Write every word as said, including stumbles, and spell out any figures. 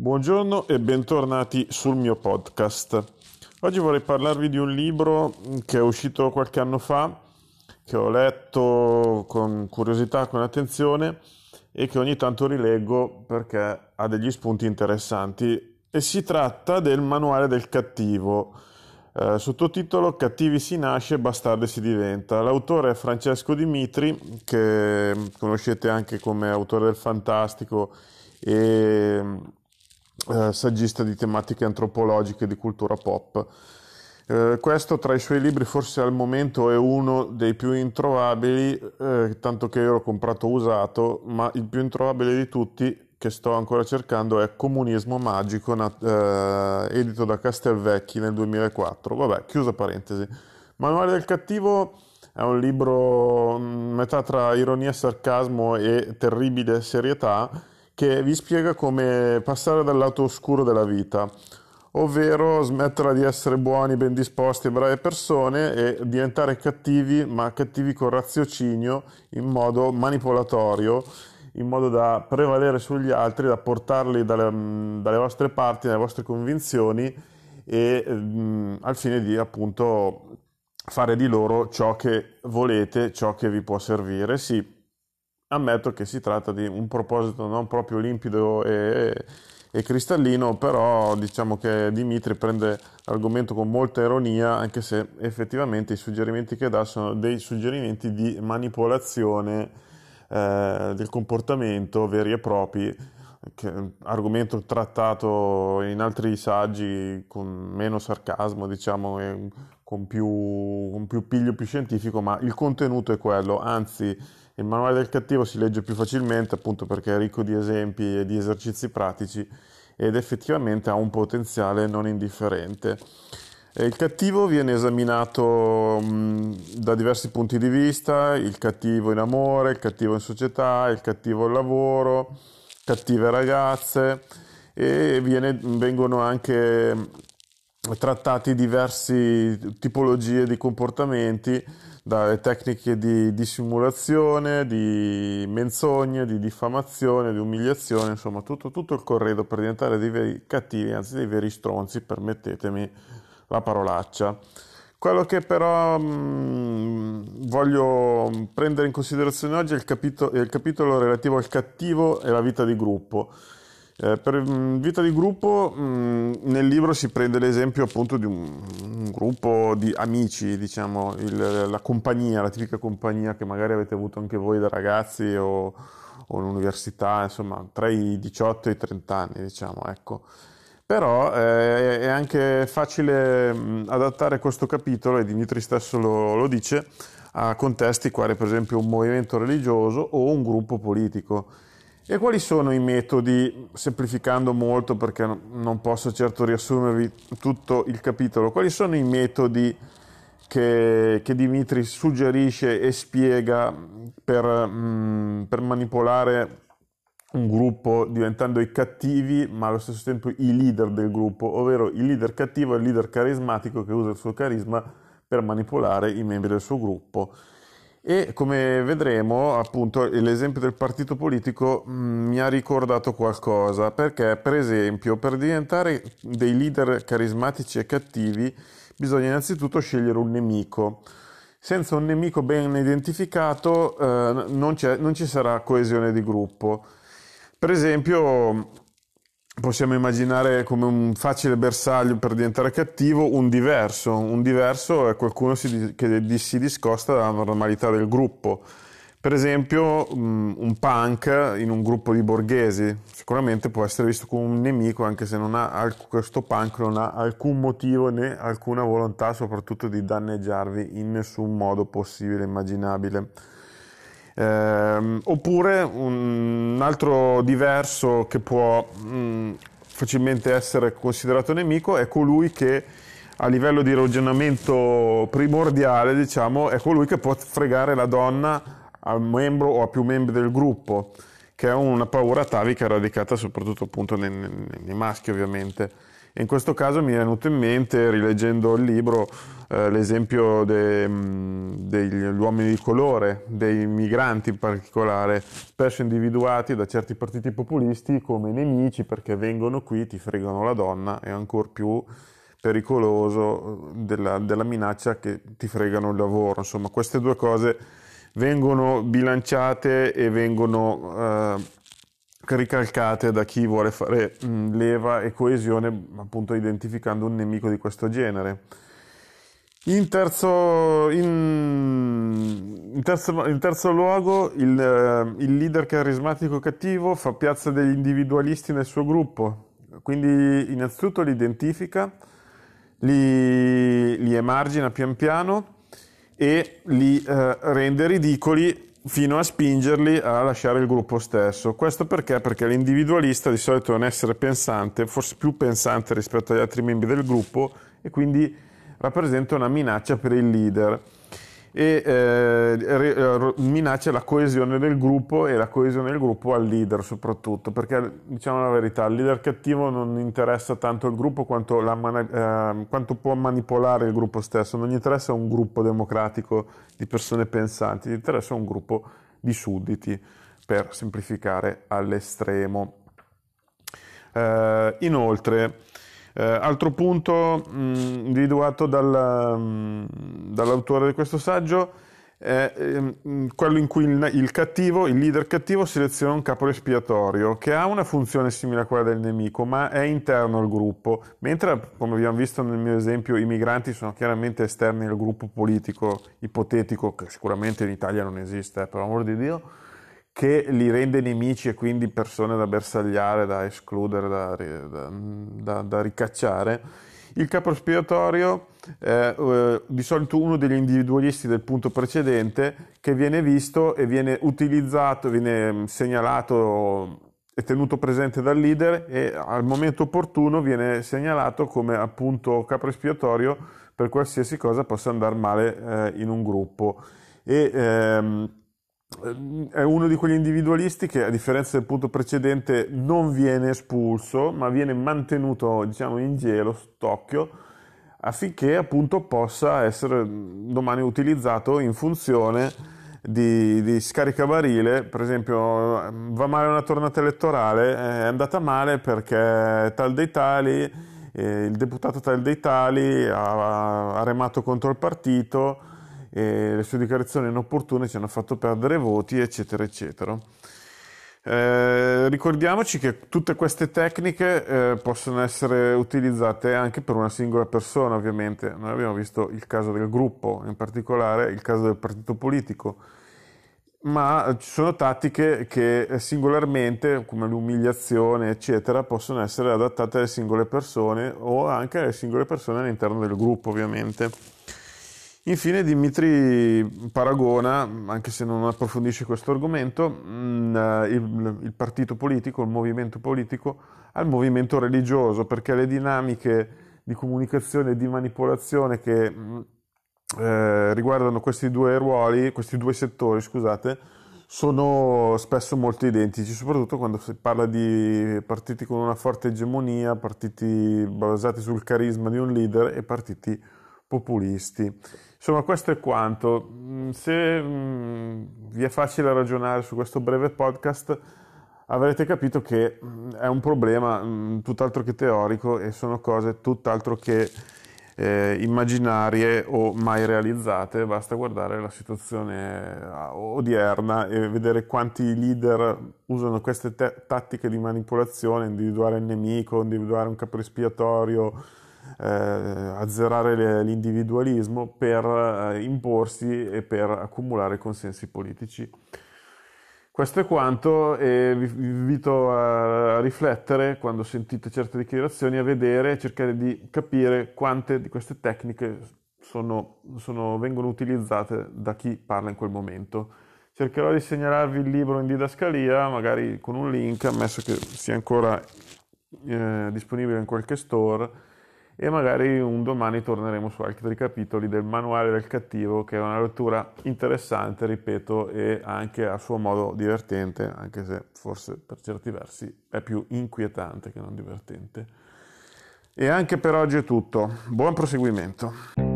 Buongiorno e bentornati sul mio podcast. Oggi vorrei parlarvi di un libro che è uscito qualche anno fa, che ho letto con curiosità, con attenzione e che ogni tanto rileggo perché ha degli spunti interessanti. E si tratta del Manuale del Cattivo, eh, sottotitolo Cattivi si nasce, bastardi si diventa. L'autore è Francesco Dimitri, che conoscete anche come autore del Fantastico e saggista di tematiche antropologiche di cultura pop. Eh, questo tra i suoi libri forse al momento è uno dei più introvabili, eh, tanto che io l'ho comprato usato, ma il più introvabile di tutti che sto ancora cercando è Comunismo Magico, nat- eh, edito da Castelvecchi nel duemilaquattro. Vabbè, chiusa parentesi. Manuale del Cattivo è un libro metà tra ironia, sarcasmo e terribile serietà, che vi spiega come passare dal lato oscuro della vita, ovvero smetterla di essere buoni, ben disposti e brave persone e diventare cattivi, ma cattivi con raziocinio, in modo manipolatorio, in modo da prevalere sugli altri, da portarli dalle, dalle vostre parti, dalle vostre convinzioni e mh, al fine di appunto fare di loro ciò che volete, ciò che vi può servire. Sì, ammetto che si tratta di un proposito non proprio limpido e, e cristallino, però diciamo che Dimitri prende l'argomento con molta ironia, anche se effettivamente i suggerimenti che dà sono dei suggerimenti di manipolazione eh, del comportamento veri e propri, che, argomento trattato in altri saggi con meno sarcasmo, diciamo, e con più, con più piglio, più scientifico, ma il contenuto è quello. Anzi, il Manuale del Cattivo si legge più facilmente appunto perché è ricco di esempi e di esercizi pratici ed effettivamente ha un potenziale non indifferente. Il cattivo viene esaminato mh, da diversi punti di vista: il cattivo in amore, il cattivo in società, il cattivo al lavoro, cattive ragazze, e viene, vengono anche trattati diverse tipologie di comportamenti, dalle tecniche di dissimulazione, di menzogne, di diffamazione, di umiliazione, insomma tutto, tutto il corredo per diventare dei veri cattivi, anzi dei veri stronzi, permettetemi la parolaccia. Quello che però mh, voglio prendere in considerazione oggi è il, capito- il capitolo relativo al cattivo e la vita di gruppo. Eh, per vita di gruppo mh, nel libro si prende l'esempio appunto di un, un gruppo di amici, diciamo il, la compagnia, la tipica compagnia che magari avete avuto anche voi da ragazzi o, o all'università, insomma tra i diciotto e i trenta anni, diciamo, ecco. Però eh, è anche facile mh, adattare questo capitolo, e Dimitri stesso lo, lo dice, a contesti quali per esempio un movimento religioso o un gruppo politico. E quali sono i metodi, semplificando molto perché non posso certo riassumervi tutto il capitolo, quali sono i metodi che, che Dimitri suggerisce e spiega per, mh, per manipolare un gruppo diventando i cattivi ma allo stesso tempo i leader del gruppo, ovvero il leader cattivo è il leader carismatico che usa il suo carisma per manipolare i membri del suo gruppo. E come vedremo appunto l'esempio del partito politico mh, mi ha ricordato qualcosa, perché per esempio per diventare dei leader carismatici e cattivi bisogna innanzitutto scegliere un nemico. Senza un nemico ben identificato eh, non, c'è, non ci sarà coesione di gruppo. Per esempio possiamo immaginare come un facile bersaglio per diventare cattivo un diverso. Un diverso è qualcuno si, che si discosta dalla normalità del gruppo. Per esempio un punk in un gruppo di borghesi sicuramente può essere visto come un nemico, anche se non ha, questo punk non ha alcun motivo né alcuna volontà soprattutto di danneggiarvi in nessun modo possibile e immaginabile. Eh, oppure un altro diverso che può mh, facilmente essere considerato nemico è colui che a livello di ragionamento primordiale, diciamo, è colui che può fregare la donna a un membro o a più membri del gruppo, che è una paura atavica radicata soprattutto appunto nei, nei, nei maschi ovviamente. E in questo caso mi è venuto in mente, rileggendo il libro, eh, l'esempio de, degli uomini di colore, dei migranti in particolare, spesso individuati da certi partiti populisti come nemici perché vengono qui, ti fregano la donna, e ancora più pericoloso della, della minaccia che ti fregano il lavoro. Insomma, queste due cose vengono bilanciate e vengono eh, ricalcate da chi vuole fare leva e coesione, appunto identificando un nemico di questo genere. In terzo, in, in terzo, in terzo luogo, il, il leader carismatico cattivo fa piazza degli individualisti nel suo gruppo, quindi innanzitutto li identifica, li, li emargina pian piano e li eh, rende ridicoli, fino a spingerli a lasciare il gruppo stesso. Questo perché? Perché l'individualista di solito è un essere pensante, forse più pensante rispetto agli altri membri del gruppo, e quindi rappresenta una minaccia per il leader e eh, minaccia la coesione del gruppo e la coesione del gruppo al leader soprattutto, perché, diciamo la verità, il leader cattivo non interessa tanto il gruppo quanto, la man- eh, quanto può manipolare il gruppo stesso. Non gli interessa un gruppo democratico di persone pensanti, gli interessa un gruppo di sudditi, per semplificare all'estremo. Eh, inoltre Eh, altro punto mh, individuato dal, mh, dall'autore di questo saggio è mh, quello in cui il, il cattivo, il leader cattivo, seleziona un capo espiatorio che ha una funzione simile a quella del nemico, ma è interno al gruppo, mentre, come abbiamo visto nel mio esempio, i migranti sono chiaramente esterni al gruppo politico ipotetico, che sicuramente in Italia non esiste, eh, per l'amor di Dio, che li rende nemici e quindi persone da bersagliare, da escludere, da, da, da, da ricacciare. Il capo espiatorio è eh, di solito uno degli individualisti del punto precedente, che viene visto e viene utilizzato, viene segnalato e tenuto presente dal leader, e al momento opportuno viene segnalato come appunto capo espiatorio per qualsiasi cosa possa andare male eh, in un gruppo. E ehm, è uno di quegli individualisti che, a differenza del punto precedente, non viene espulso, ma viene mantenuto, diciamo, in gelo, sott'occhio, affinché appunto possa essere domani utilizzato in funzione di, di scaricabarile. Per esempio, va male una tornata elettorale, è andata male perché tal dei tali, eh, il deputato tal dei tali ha, ha remato contro il partito, e le sue dichiarazioni inopportune ci hanno fatto perdere voti, eccetera eccetera. Eh, ricordiamoci che tutte queste tecniche eh, possono essere utilizzate anche per una singola persona, ovviamente. Noi abbiamo visto il caso del gruppo, in particolare il caso del partito politico, ma ci sono tattiche che singolarmente, come l'umiliazione eccetera, possono essere adattate alle singole persone o anche alle singole persone all'interno del gruppo, ovviamente. Infine, Dimitri paragona, anche se non approfondisce questo argomento, il, il partito politico, il movimento politico, al movimento religioso, perché le dinamiche di comunicazione e di manipolazione che eh, riguardano questi due ruoli, questi due settori, scusate, sono spesso molto identici, soprattutto quando si parla di partiti con una forte egemonia, partiti basati sul carisma di un leader e partiti populisti. Insomma, questo è quanto. Se vi è facile ragionare su questo breve podcast, avrete capito che è un problema tutt'altro che teorico e sono cose tutt'altro che eh, immaginarie o mai realizzate. Basta guardare la situazione odierna e vedere quanti leader usano queste te- tattiche di manipolazione: individuare il nemico, individuare un capo espiatorio, Eh, azzerare le, l'individualismo per eh, imporsi e per accumulare consensi politici. Questo è quanto, e vi, vi invito a, a riflettere quando sentite certe dichiarazioni, a vedere, a cercare di capire quante di queste tecniche sono, sono, vengono utilizzate da chi parla in quel momento. Cercherò di segnalarvi il libro in didascalia, magari con un link, ammesso che sia ancora eh, disponibile in qualche store, e magari un domani torneremo su altri capitoli del Manuale del Cattivo, che è una lettura interessante, ripeto, e anche a suo modo divertente, anche se forse per certi versi è più inquietante che non divertente. E anche per oggi è tutto. Buon proseguimento.